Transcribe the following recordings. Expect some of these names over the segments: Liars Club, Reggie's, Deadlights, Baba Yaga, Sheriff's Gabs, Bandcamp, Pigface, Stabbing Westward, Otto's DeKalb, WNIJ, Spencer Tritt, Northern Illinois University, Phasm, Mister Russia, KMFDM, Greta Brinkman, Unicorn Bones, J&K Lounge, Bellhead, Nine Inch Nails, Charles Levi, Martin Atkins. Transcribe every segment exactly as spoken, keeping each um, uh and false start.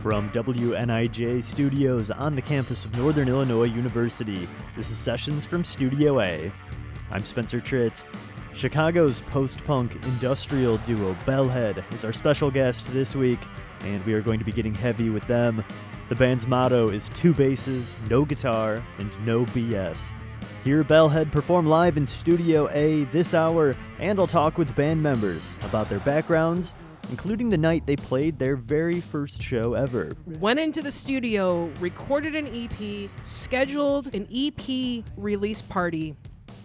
From W N I J Studios on the campus of Northern Illinois University, this is Sessions from Studio A. I'm Spencer Tritt. Chicago's post-punk industrial duo Bellhead is our special guest this week, and we are going to be getting heavy with them. The band's motto is two basses, no guitar, and no B S. Hear Bellhead perform live in Studio A this hour, and I'll talk with band members about their backgrounds, including the night they played their very first show ever. Went into the studio, recorded an E P, scheduled an E P release party,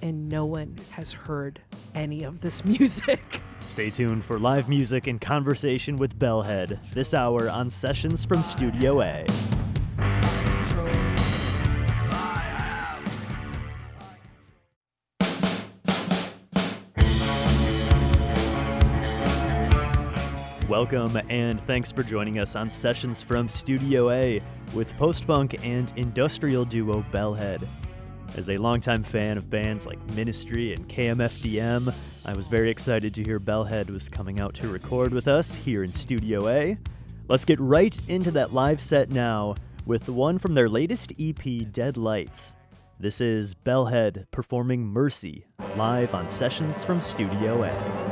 and no one has heard any of this music. Stay tuned for live music and conversation with Bellhead this hour on Sessions from Studio A. Welcome, and thanks for joining us on Sessions from Studio A with post-punk and industrial duo Bellhead. As a longtime fan of bands like Ministry and K M F D M, I was very excited to hear Bellhead was coming out to record with us here in Studio A. Let's get right into that live set now with one from their latest E P, Deadlights. This is Bellhead performing Mercy, live on Sessions from Studio A.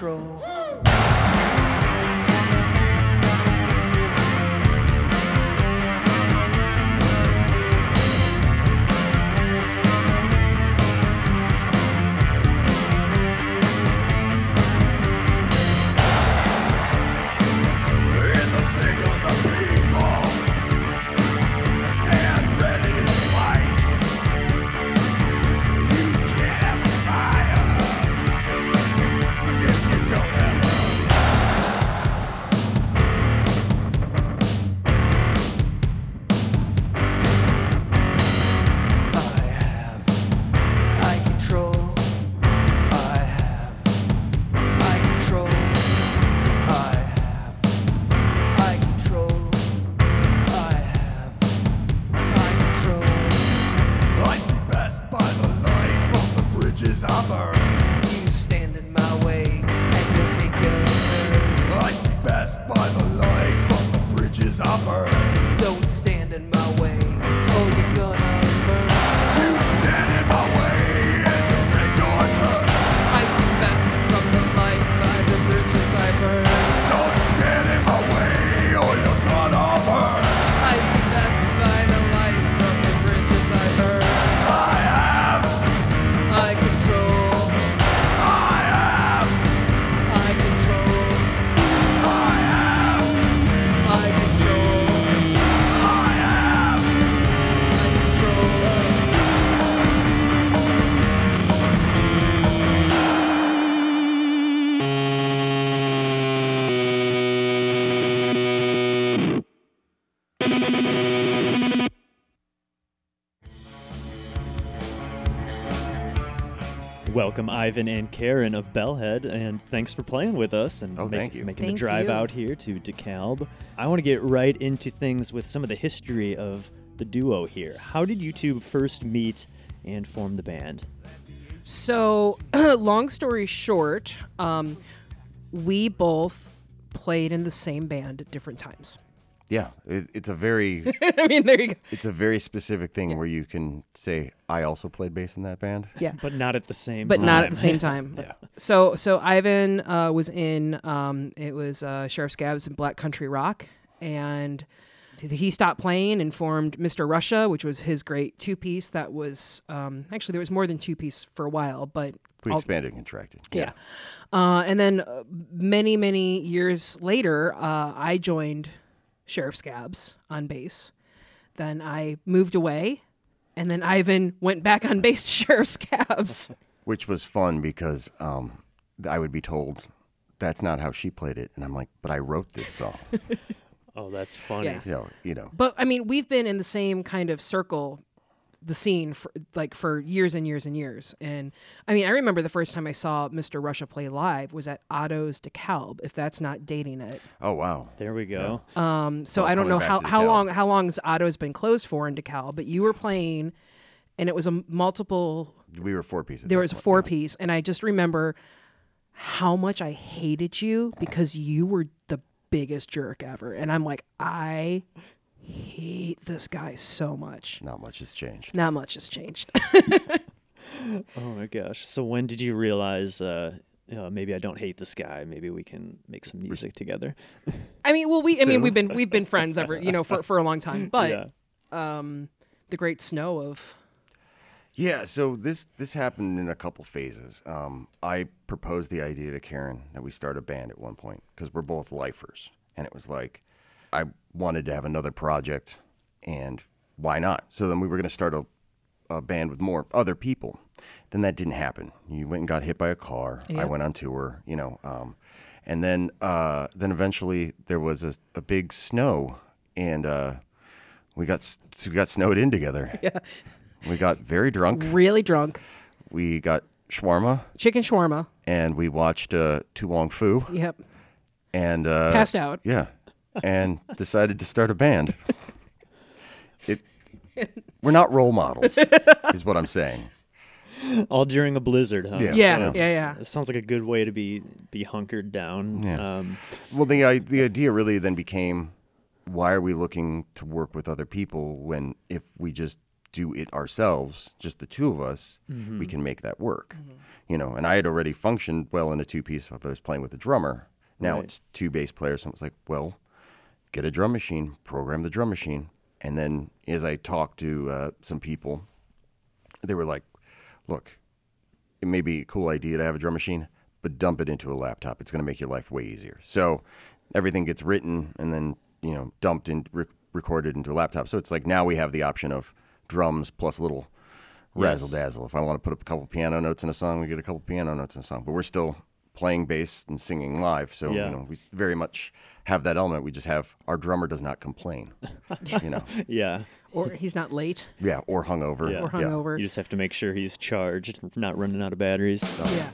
control. Welcome, Ivan and Karen of Bellhead, and thanks for playing with us and oh, make, thank you. making thank the drive you. out here to DeKalb. I want to get right into things with some of the history of the duo here. How did you two first meet and form the band? So, long story short, um, we both played in the same band at different times. Yeah, it, it's a very. I mean, there you go. It's a very specific thing yeah. where you can say, "I also played bass in that band." Yeah, but not at the same. But time. not at the same time. yeah. So, so Ivan uh, was in. Um, it was uh, Sheriff's Gabs and Black Country Rock, and he stopped playing and formed Mister Russia, which was his great two-piece. That was um, actually there was more than two-piece for a while, but. We expanded and contracted. Yeah. yeah. Uh, and then uh, many, many years later, uh, I joined Sheriff's Gabs on bass. Then I moved away, and then Ivan went back on bass to Sheriff's Gabs. Which was fun because um, I would be told, that's not how she played it. And I'm like, but I wrote this song. oh, that's funny. Yeah. So, you know. But, I mean, we've been in the same kind of circle, the scene, for, like for years and years and years. And, I mean, I remember the first time I saw Mister Russia play live was at Otto's DeKalb, if that's not dating it. Oh, wow. There we go. Yeah. Um, so well, I don't know how, how long how long has Otto's been closed for in DeKalb, but you were playing, and it was a multiple... We were four-piece. There was a four-piece, yeah. and I just remember how much I hated you because you were the biggest jerk ever. And I'm like, I... hate this guy so much. Not much has changed. Not much has changed. Oh my gosh. So when did you realize uh, you know, maybe I don't hate this guy, maybe we can make some music together? I mean, well we I Soon. mean we've been we've been friends ever, you know, for, for a long time. But yeah. um, the great snow of Yeah, so this this happened in a couple phases. Um, I proposed the idea to Karen that we start a band at one point because we're both lifers, and it was like I wanted to have another project, and why not? So then we were going to start a, a band with more other people. Then that didn't happen. You went and got hit by a car. Yep. I went on tour, you know. Um, and then uh, then eventually there was a, a big snow, and uh, we got we got snowed in together. Yeah. We got very drunk. Really drunk. We got shawarma. Chicken shawarma. And we watched uh, To Wong Foo. Yep. And uh, passed out. Yeah. And decided to start a band. It, we're not role models, is what I'm saying. All during a blizzard, huh? Yeah, yeah, yeah, yeah. It sounds like a good way to be be hunkered down. Yeah. Um, well, the I, the idea really then became, why are we looking to work with other people when if we just do it ourselves, just the two of us, mm-hmm. we can make that work. Mm-hmm. You know, and I had already functioned well in a two-piece. I was playing with a drummer. Now right. it's two bass players. So it's like, well, get a drum machine, program the drum machine. And then as I talked to uh, some people, they were like, look, it may be a cool idea to have a drum machine, but dump it into a laptop. It's going to make your life way easier. So everything gets written and then, you know, dumped and rec- recorded into a laptop. So it's like now we have the option of drums plus a little razzle-dazzle. Yes. If I want to put up a couple piano notes in a song, we get a couple piano notes in a song. But we're still playing bass and singing live. So, yeah. you know, we very much have that element. We just have our drummer does not complain, you know. yeah. Or he's not late. Yeah, or hungover. Yeah. Or hungover. Yeah. You just have to make sure he's charged, not running out of batteries. So. Yeah.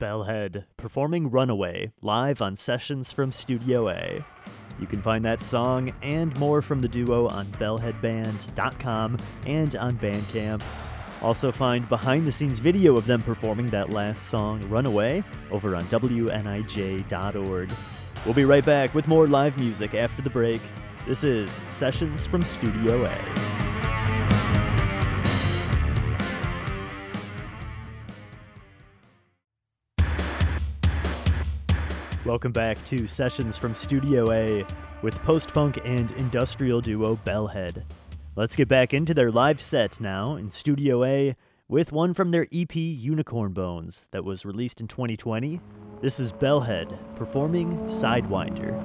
Bellhead, performing Runaway, live on Sessions from Studio A. You can find that song and more from the duo on bellhead band dot com and on Bandcamp. Also find behind-the-scenes video of them performing that last song, Runaway, over on W N I J dot org. We'll be right back with more live music after the break. This is Sessions from Studio A. Welcome back to Sessions from Studio A with post-punk and industrial duo Bellhead. Let's get back into their live set now in Studio A with one from their E P Unicorn Bones that was released in twenty twenty. This is Bellhead performing Sidewinder.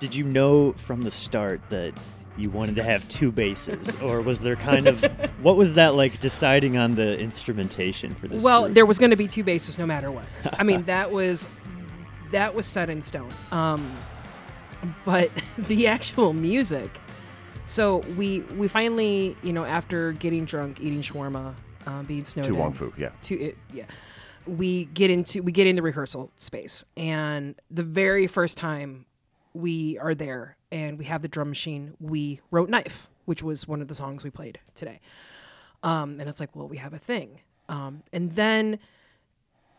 Did you know from the start that you wanted to have two basses, or was there kind of, what was that like deciding on the instrumentation for this? Well, group? There was going to be two basses no matter what. I mean, that was that was set in stone. Um, but the actual music. So we we finally, you know, after getting drunk, eating shawarma, uh, being snowed in. To Wong Foo, yeah. To it, yeah. We get into we get in the rehearsal space, and the very first time we are there and we have the drum machine, we wrote Knife, which was one of the songs we played today. Um, and it's like, well, we have a thing. Um, and then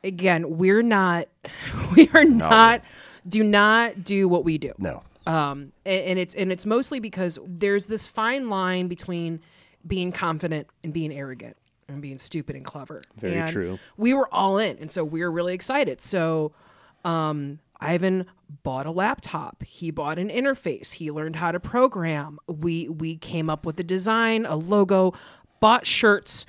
again, we're not, we are no. not, do not do what we do. No. Um, and, and it's, and it's mostly because there's this fine line between being confident and being arrogant and being stupid and clever. Very and true. We were all in. And so we were really excited. So, um, Ivan bought a laptop. He bought an interface. He learned how to program. We we came up with a design, a logo, bought shirts,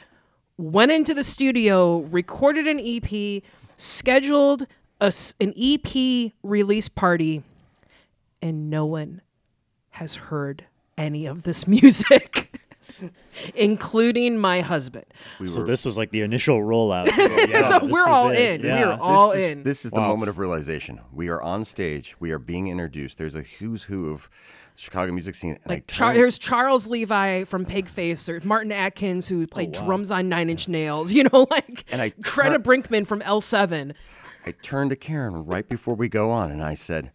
went into the studio, recorded an E P, scheduled a, an E P release party, and no one has heard any of this music, including my husband. We so were, this was like the initial rollout. Yeah, so we're all in. in. Yeah. We're all is, in. This is wow. the moment of realization. We are on stage. We are being introduced. There's a who's who of Chicago music scene. And like Char- there's Charles Levi from Pigface, or Martin Atkins who played oh, wow. drums on Nine Inch Nails. You know, like and I tur- Greta Brinkman from L seven. I turned to Karen right before we go on, and I said,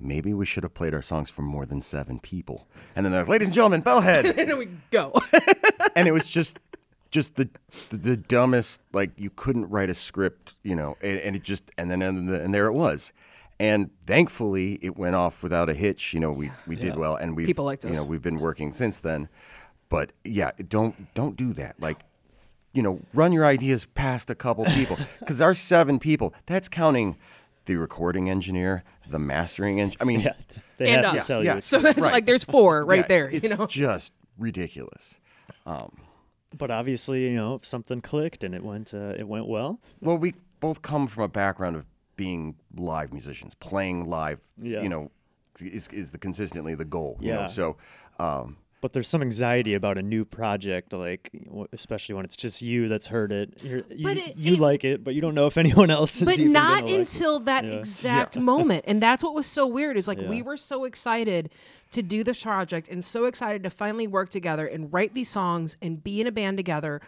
maybe we should have played our songs for more than seven people. And then they're like, ladies and gentlemen, Bellhead. And we go. And it was just just the, the the dumbest, like you couldn't write a script, you know, and, and it just, and then and, the, and there it was. And thankfully it went off without a hitch. You know, we, we yeah. did well, and we've, people liked us. You know, we've been working since then. But yeah, don't don't do that. Like, you know, run your ideas past a couple people. Because our seven people, that's counting the recording engineer, the mastering engineer. I mean, yeah, they and have us. To sell yeah, you. Yeah. So that's right. Like there's four right yeah, there. It's you know? Just ridiculous. Um, but obviously, you know, something clicked and it went. Uh, it went well. Well, we both come from a background of being live musicians, playing live. Yeah. You know, is is the consistently the goal. You yeah. know? So. Um, But there's some anxiety about a new project, like especially when it's just you that's heard it. You're, you it, you it, like it, but you don't know if anyone else is. But even not like until it. That yeah. exact yeah. moment, and that's what was so weird. Is like yeah. we were so excited to do this project and so excited to finally work together and write these songs and be in a band together.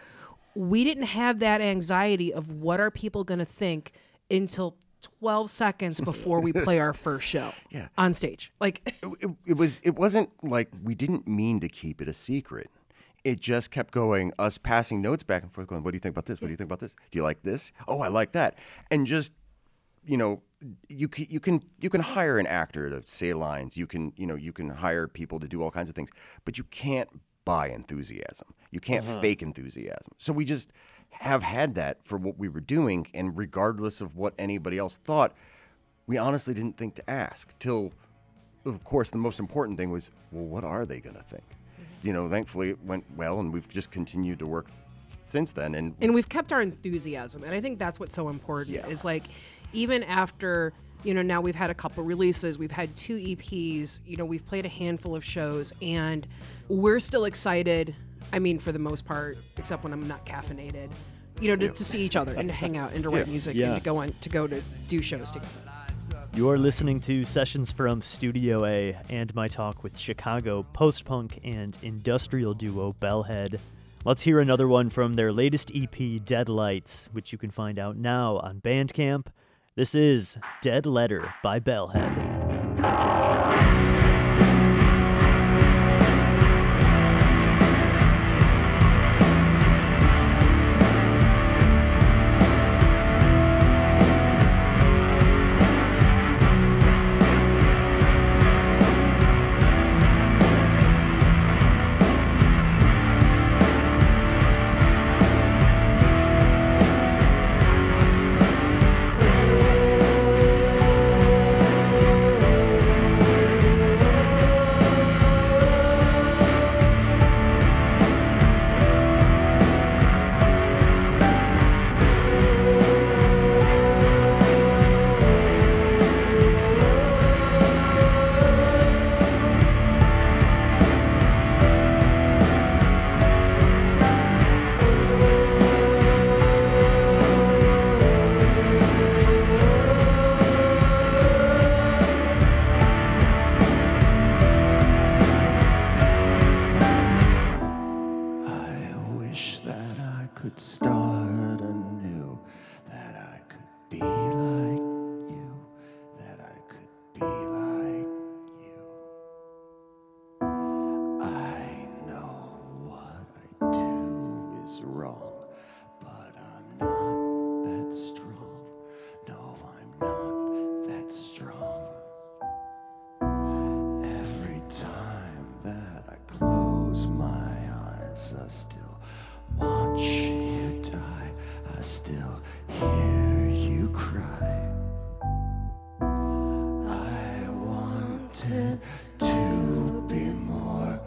We didn't have that anxiety of what are people going to think until twelve seconds before we play our first show yeah. on stage. Like it, it, it was, it wasn't like we didn't mean to keep it a secret. It just kept going, us passing notes back and forth going, what do you think about this? What do you think about this? Do you like this? Oh, I like that. And just, you know, you, you can, you can hire an actor to say lines. You can, you know, you can hire people to do all kinds of things, but you can't buy enthusiasm. You can't uh-huh. fake enthusiasm. So we just have had that for what we were doing, and regardless of what anybody else thought, we honestly didn't think to ask till, of course, the most important thing was, well, what are they going to think? You know, thankfully it went well, and we've just continued to work since then. And, and we've kept our enthusiasm, and I think that's what's so important yeah. is like, even after, you know, now we've had a couple releases, we've had two E Ps, you know, we've played a handful of shows, and we're still excited. I mean, for the most part, except when I'm not caffeinated, you know, to, to see each other and to hang out and to write yeah. music yeah. and to go on to go to do shows together. You're listening to Sessions from Studio A and my talk with Chicago post-punk and industrial duo Bellhead. Let's hear another one from their latest E P, Deadlights, which you can find out now on Bandcamp. This is Dead Letter by Bellhead. was wrong. But I'm not that strong. No, I'm not that strong. Every time that I close my eyes, I still watch you die. I still hear you cry. I wanted to be more,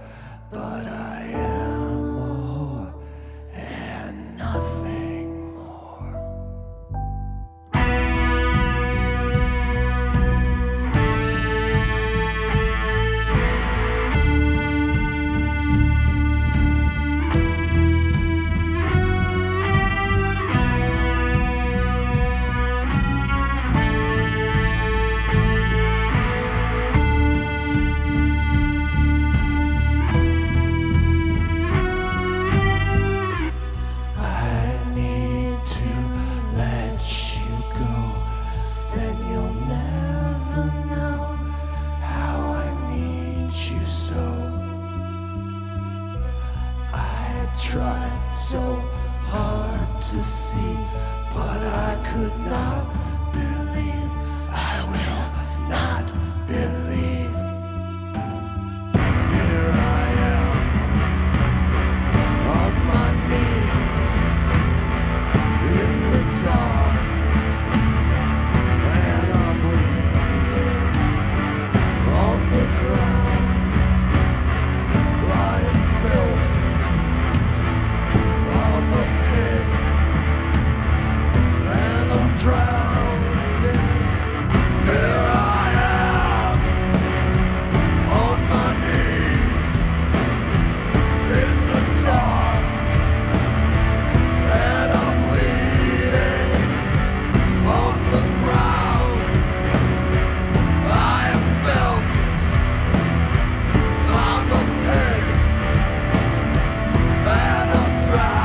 but I am a whore and nothing more. I need to let you go, then you'll never know how I need you so. I tried so hard to see, but I could not believe. I will not believe. Here I am on my knees in the dark, and I'm bleeding on the ground. I'm filth. I'm a pig, and I'm drowning. Here I am on my knees in the dark, and I'm bleeding on the ground. I am filth. I'm a pig, and I'm drowning.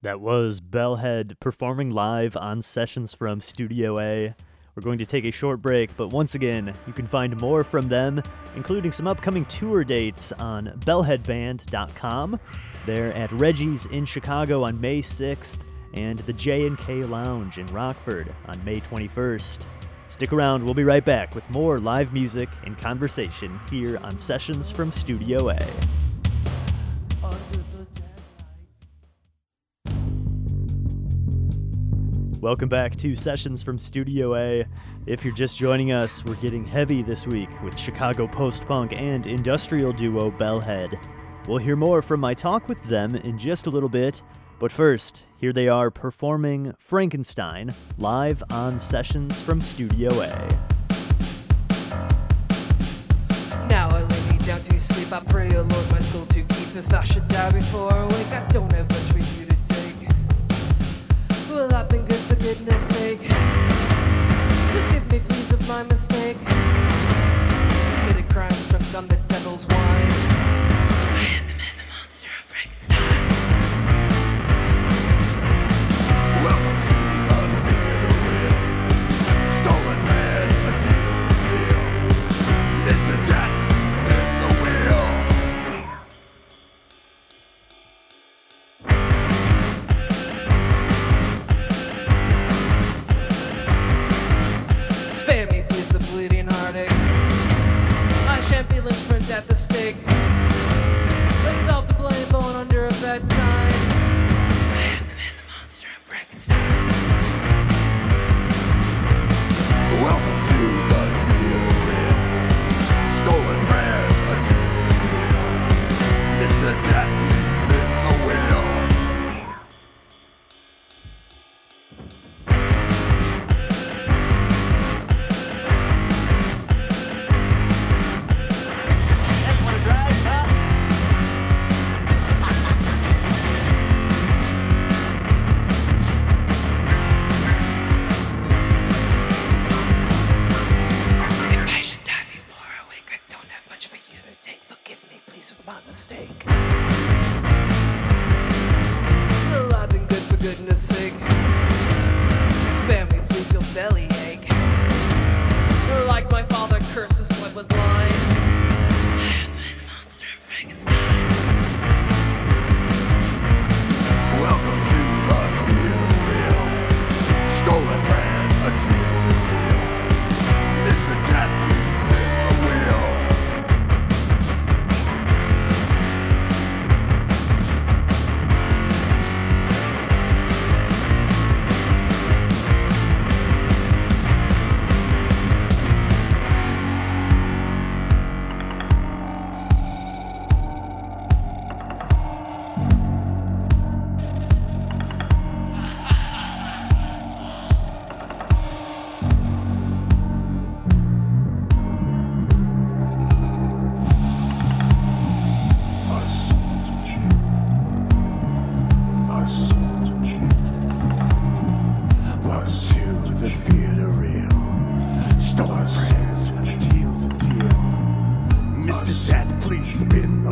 That was Bellhead performing live on Sessions from Studio A. We're going to take a short break, but once again, you can find more from them, including some upcoming tour dates on bellhead band dot com. They're at Reggie's in Chicago on May sixth and the J and K Lounge in Rockford on May twenty-first. Stick around, we'll be right back with more live music and conversation here on Sessions from Studio A. Under the deadlights. Welcome back to Sessions from Studio A. If you're just joining us, we're getting heavy this week with Chicago post-punk and industrial duo Bellhead. We'll hear more from my talk with them in just a little bit, but first, here they are performing Frankenstein live on Sessions from Studio A. Now I lay me down to sleep, I pray, O Lord, my soul to keep. If I should die before I wake, I don't have much for you to take. Well, I've been good for goodness sake. Forgive me, please, of my mistake. Committed a crime, struck on the devil's wine. I am the man, the monster of Frankenstein. Welcome to the theater wheel. Stolen past, the deal's the deal. Mister Death's in the wheel. Spare me, please, the bleeding heartache. I shan't be lynched, burnt at the stake. Themselves to blame, born under a bed sign. by mistake. Well, I've been good for goodness sake. Spare me, please, your belly ache. Like my father curses what was blind. I am the monster of Frankenstein. Welcome to the theater reel. Stolen prayers, a tear's a deal. Mister Tat, please spin the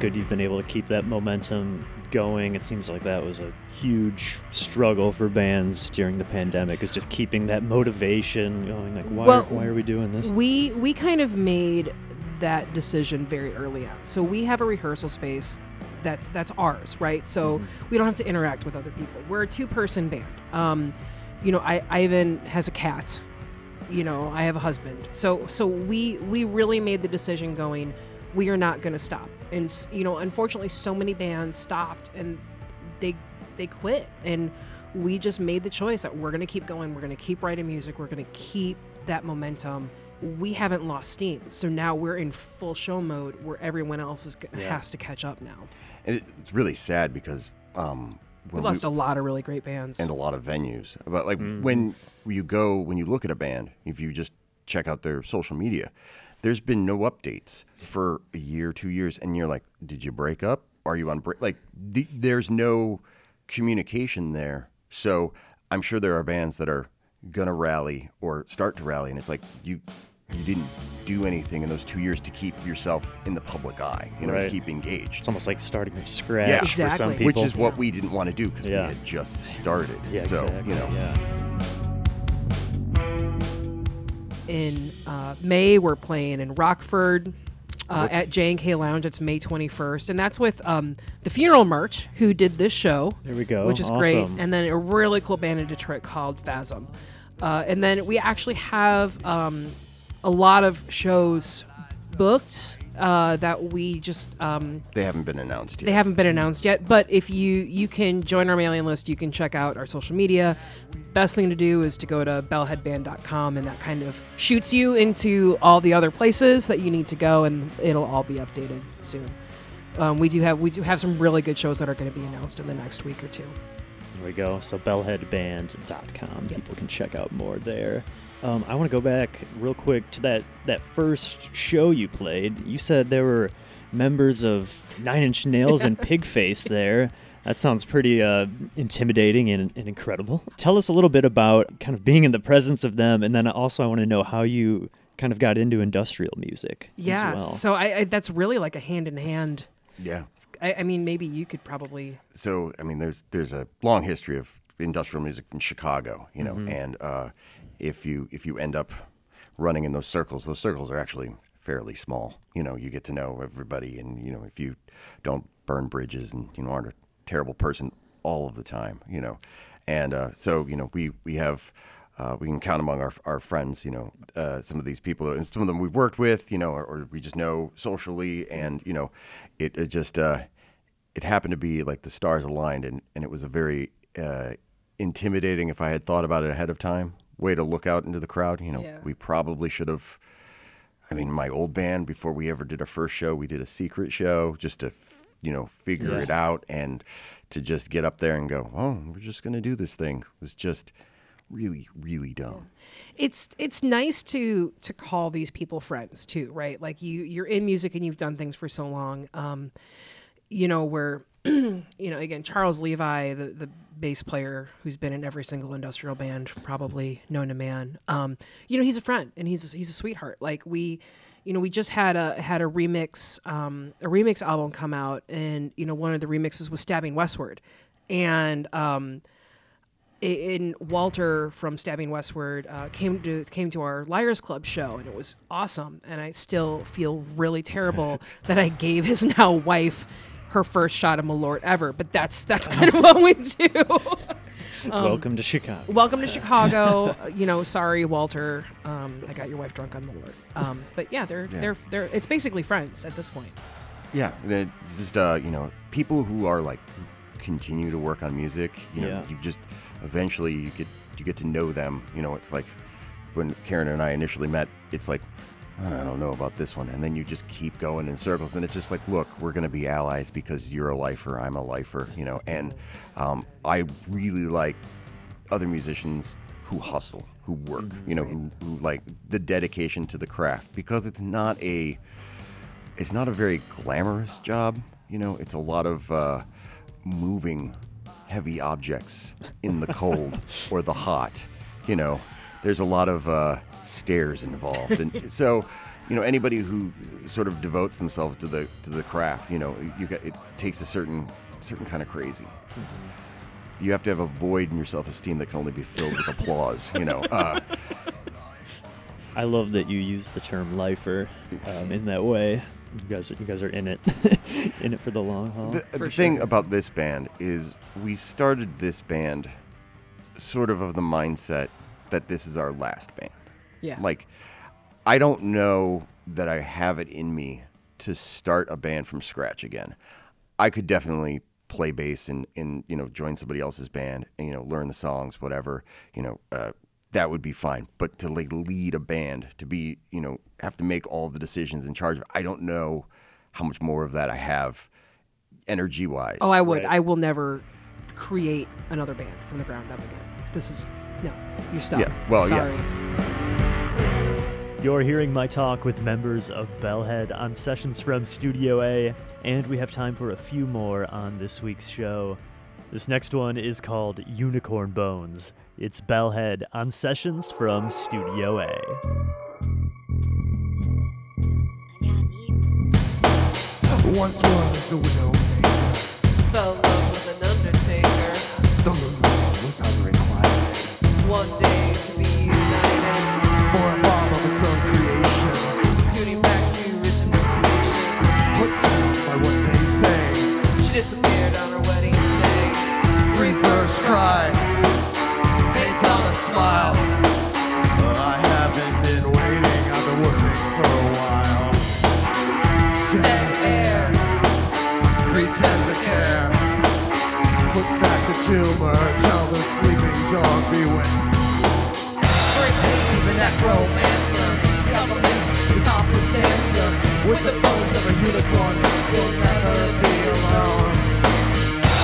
good you've been able to keep that momentum going. It seems like that was a huge struggle for bands during the pandemic, is just keeping that motivation going. Like, why, well, why are we doing this? We we kind of made that decision very early on. So we have a rehearsal space that's that's ours, right? So mm-hmm. we don't have to interact with other people. We're a two-person band. Um, you know, I, Ivan has a cat. You know, I have a husband. So so we we really made the decision going, we are not going to stop. And, you know, unfortunately, so many bands stopped and they they quit. And we just made the choice that we're going to keep going. We're going to keep writing music. We're going to keep that momentum. We haven't lost steam. So now we're in full show mode where everyone else is yeah. has to catch up now. And it's really sad because um, we lost we, a lot of really great bands. And a lot of venues. But, like, mm. when you go, when you look at a band, if you just check out their social media, there's been no updates for a year, two years, and you're like, did you break up? Are you on break? Like, the, there's no communication there. So I'm sure there are bands that are going to rally or start to rally, and it's like you you didn't do anything in those two years to keep yourself in the public eye, you know, right. to keep engaged. It's almost like starting from scratch yeah. exactly. for some people. Which is what yeah. we didn't want to do because yeah. we had just started. Yeah, so, exactly. you know. Yeah. In uh, May, we're playing in Rockford uh, at J and K Lounge. It's May twenty-first. And that's with um, the Funeral March, who did this show. There we go. Which is awesome. Great. And then a really cool band in Detroit called Phasm. Uh, and then we actually have um, a lot of shows booked uh, that we just... Um, they haven't been announced yet. They haven't been announced yet. But if you, you can join our mailing list, you can check out our social media. Best thing to do is to go to bellhead band dot com, and that kind of shoots you into all the other places that you need to go, and it'll all be updated soon. Um, we do have we do have some really good shows that are going to be announced in the next week or two. There we go. So bellhead band dot com. Yep. People can check out more there. Um, I want to go back real quick to that, that first show you played. You said there were members of Nine Inch Nails and Pigface there. That sounds pretty uh, intimidating and, and incredible. Tell us a little bit about kind of being in the presence of them, and then also I want to know how you kind of got into industrial music yeah, as well. Yeah, so I, I, that's really like a hand-in-hand. Yeah. I, I mean, maybe you could probably... So, I mean, there's there's a long history of industrial music in Chicago, you know, mm-hmm. and uh, if you if you end up running in those circles, those circles are actually fairly small. You know, you get to know everybody, and, you know, if you don't burn bridges and, you know, aren't... terrible person all of the time, you know, and uh, so, you know, we we have uh, we can count among our our friends, you know, uh, some of these people, and some of them we've worked with, you know, or, or we just know socially, and, you know, it, it just uh, it happened to be like the stars aligned, and, and it was a very uh, intimidating if I had thought about it ahead of time. Way to look out into the crowd. You know, yeah. we probably should have. I mean, my old band, before we ever did a first show, we did a secret show just to, you know, figure yeah. it out, and to just get up there and go, oh, we're just going to do this thing. It was just really, really dumb. It's it's nice to to call these people friends too, right? Like you, you're in music and you've done things for so long. Um, you know, where, you know, again, Charles Levi, the, the bass player who's been in every single industrial band probably known to man, um, you know, he's a friend and he's a, he's a sweetheart. Like we, you know, we just had a had a remix, um, a remix album come out, and, you know, one of the remixes was Stabbing Westward. And um, in Walter from Stabbing Westward uh, came to came to our Liars Club show, and it was awesome. And I still feel really terrible that I gave his now wife her first shot of Malort ever, but that's that's kind of what we do. um, welcome to Chicago. Welcome to Chicago. You know, sorry, Walter. Um, I got your wife drunk on Malort. Um, but yeah, they're yeah. they're they're. It's basically friends at this point. Yeah, it's just uh, you know, people who are like continue to work on music. You know, yeah. you just eventually you get you get to know them. You know, it's like when Karen and I initially met. It's like, I don't know about this one. And then you just keep going in circles. Then it's just like, look, we're going to be allies because you're a lifer, I'm a lifer, you know. And um, I really like other musicians who hustle, who work, you know, who, who like the dedication to the craft, because it's not a, it's not a very glamorous job. You know, it's a lot of uh, moving heavy objects in the cold or the hot, you know. There's a lot of uh, stairs involved, and so, you know, anybody who sort of devotes themselves to the to the craft, you know, you got, it takes a certain certain kind of crazy. Mm-hmm. You have to have a void in your self-esteem that can only be filled with applause. You know. Uh, I love that you use the term lifer um, in that way. You guys, you guys are in it, in it for the long haul. The, the sure. thing about this band is we started this band sort of of the mindset that this is our last band. Yeah. Like, I don't know that I have it in me to start a band from scratch again. I could definitely play bass and, and you know, join somebody else's band and, you know, learn the songs, whatever, you know, uh, that would be fine. But to, like, lead a band, to be, you know, have to make all the decisions in charge of, I don't know how much more of that I have energy-wise. Oh, I would. Right? I will never create another band from the ground up again. This is... No, you're stuck. Yeah, well, Sorry. yeah. You're hearing my talk with members of Bellhead on Sessions from Studio A, and we have time for a few more on this week's show. This next one is called Unicorn Bones. It's Bellhead on Sessions from Studio A. Once was a widow maker. Fell in love with an undertaker. The love was unrequited. One day to be united. For a bomb of its own creation. Tuning back to original station. Put down by what they say. She disappeared on her wedding day. Reverse cry. Paint on a smile. But I haven't been waiting. I've been working for a while. Dead air. Pretend to care. Put back the tumor. Tell the sleeping dog beware. The necromancer, alchemist, topless dancer, with the bones of a unicorn, you'll never be alone.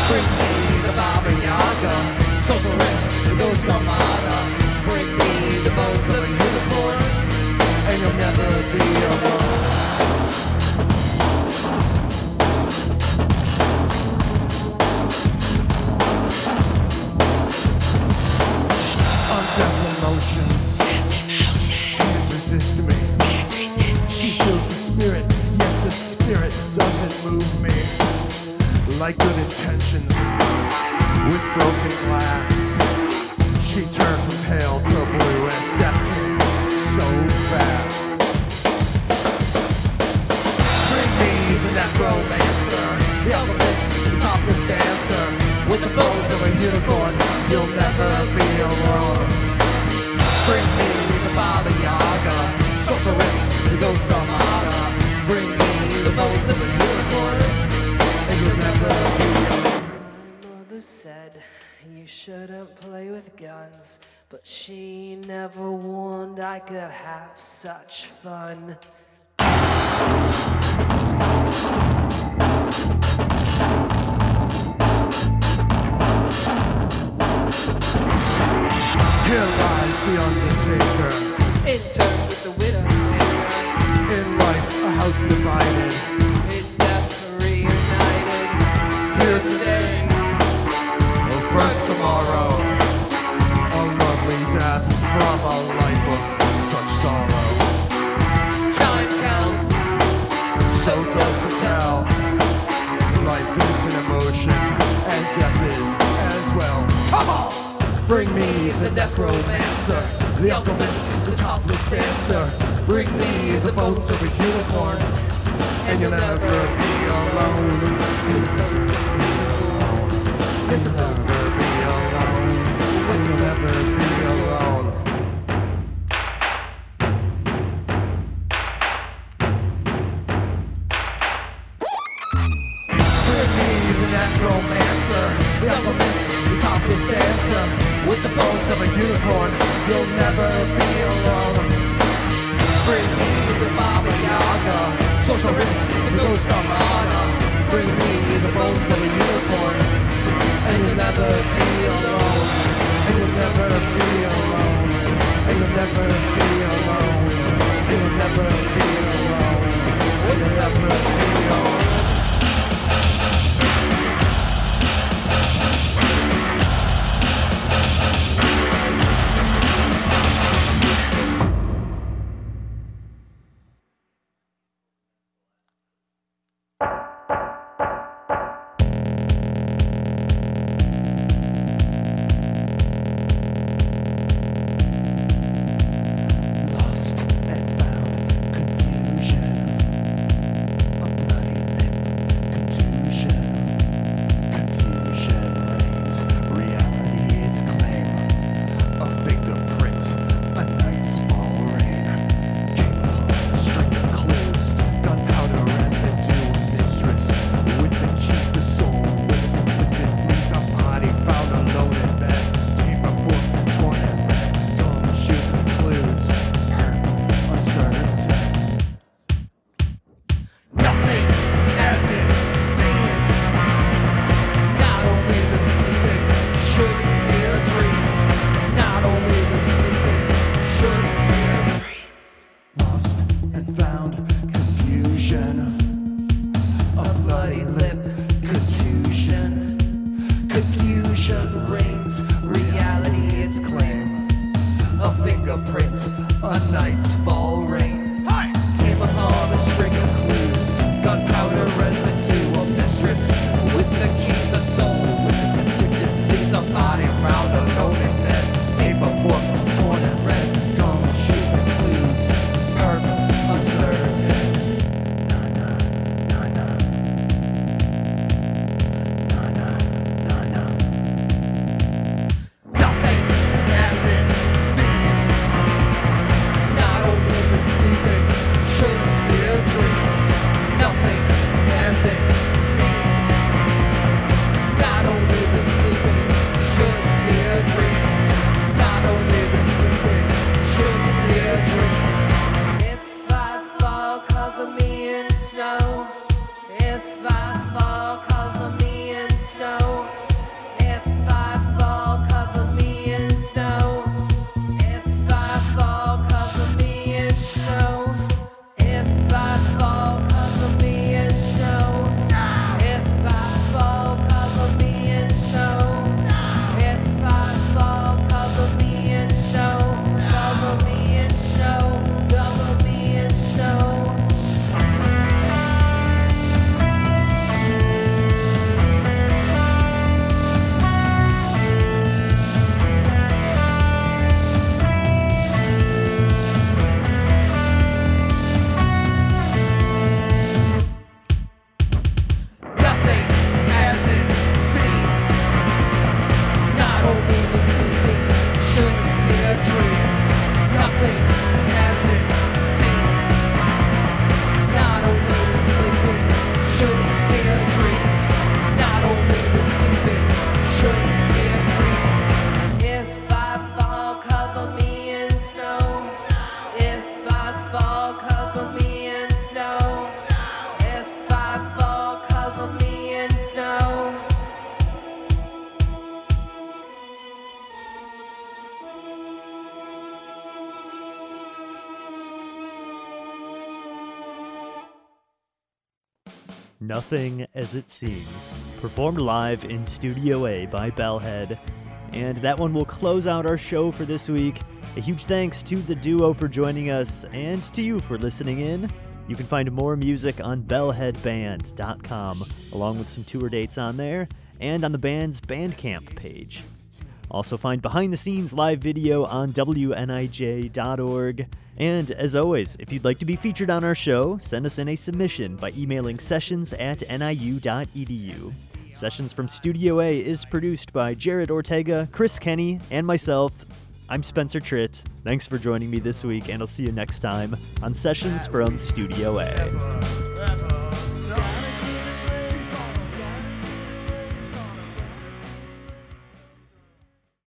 Bring me the Baba Yaga, sorceress, the ghost armada. Bring me the bones of a unicorn, and you'll never be alone. Death emotions. Death emotions. Hands resist me. Hands resist me. She feels the spirit, yet the spirit doesn't move me. Like good intentions, with broken glass, she turned from pale to blue as death came so fast. Bring me the necromancer, the alchemist, the topless dancer, with the bones of a unicorn, you'll never be alone. Bring me the Baba Yaga, sorceress, the ghost armada. Bring me the bones of a unicorn, and you'll never be alone. My mother said You shouldn't play with guns, but she never warned I could have such fun. Here lies the undertaker, in turn with the widow. In life, a house divided. In death, reunited. Here today. Birth tomorrow, a lovely death from a life of such sorrow. Time counts, so does the tale. Life is an emotion, and death is as well. Come on! Bring me the necromancer, the alchemist, the topless dancer. Bring me the bones of a unicorn, and you'll never be alone. You'll never be alone. Never be alone. Bring me the necromancer, the alchemist, the topless dancer. With the bones of a unicorn, you'll never be alone. Bring me the Baba Yaga, social risk, the ghost of honor. Bring me the bones of a unicorn, and you'll never be alone. And you'll never be alone. And you'll never be alone. And you'll never be alone. And you'll never be alone. Dreams. Nothing As It Seems, performed live in Studio A by Bellhead. And that one will close out our show for this week. A huge thanks to the duo for joining us, and to you for listening in. You can find more music on bellhead band dot com, along with some tour dates on there, and on the band's Bandcamp page. Also find behind-the-scenes live video on W N I J dot org. And as always, if you'd like to be featured on our show, send us in a submission by emailing sessions at N I U dot E D U. Sessions from Studio A is produced by Jared Ortega, Chris Kenny, and myself. I'm Spencer Tritt. Thanks for joining me this week, and I'll see you next time on Sessions from Studio A.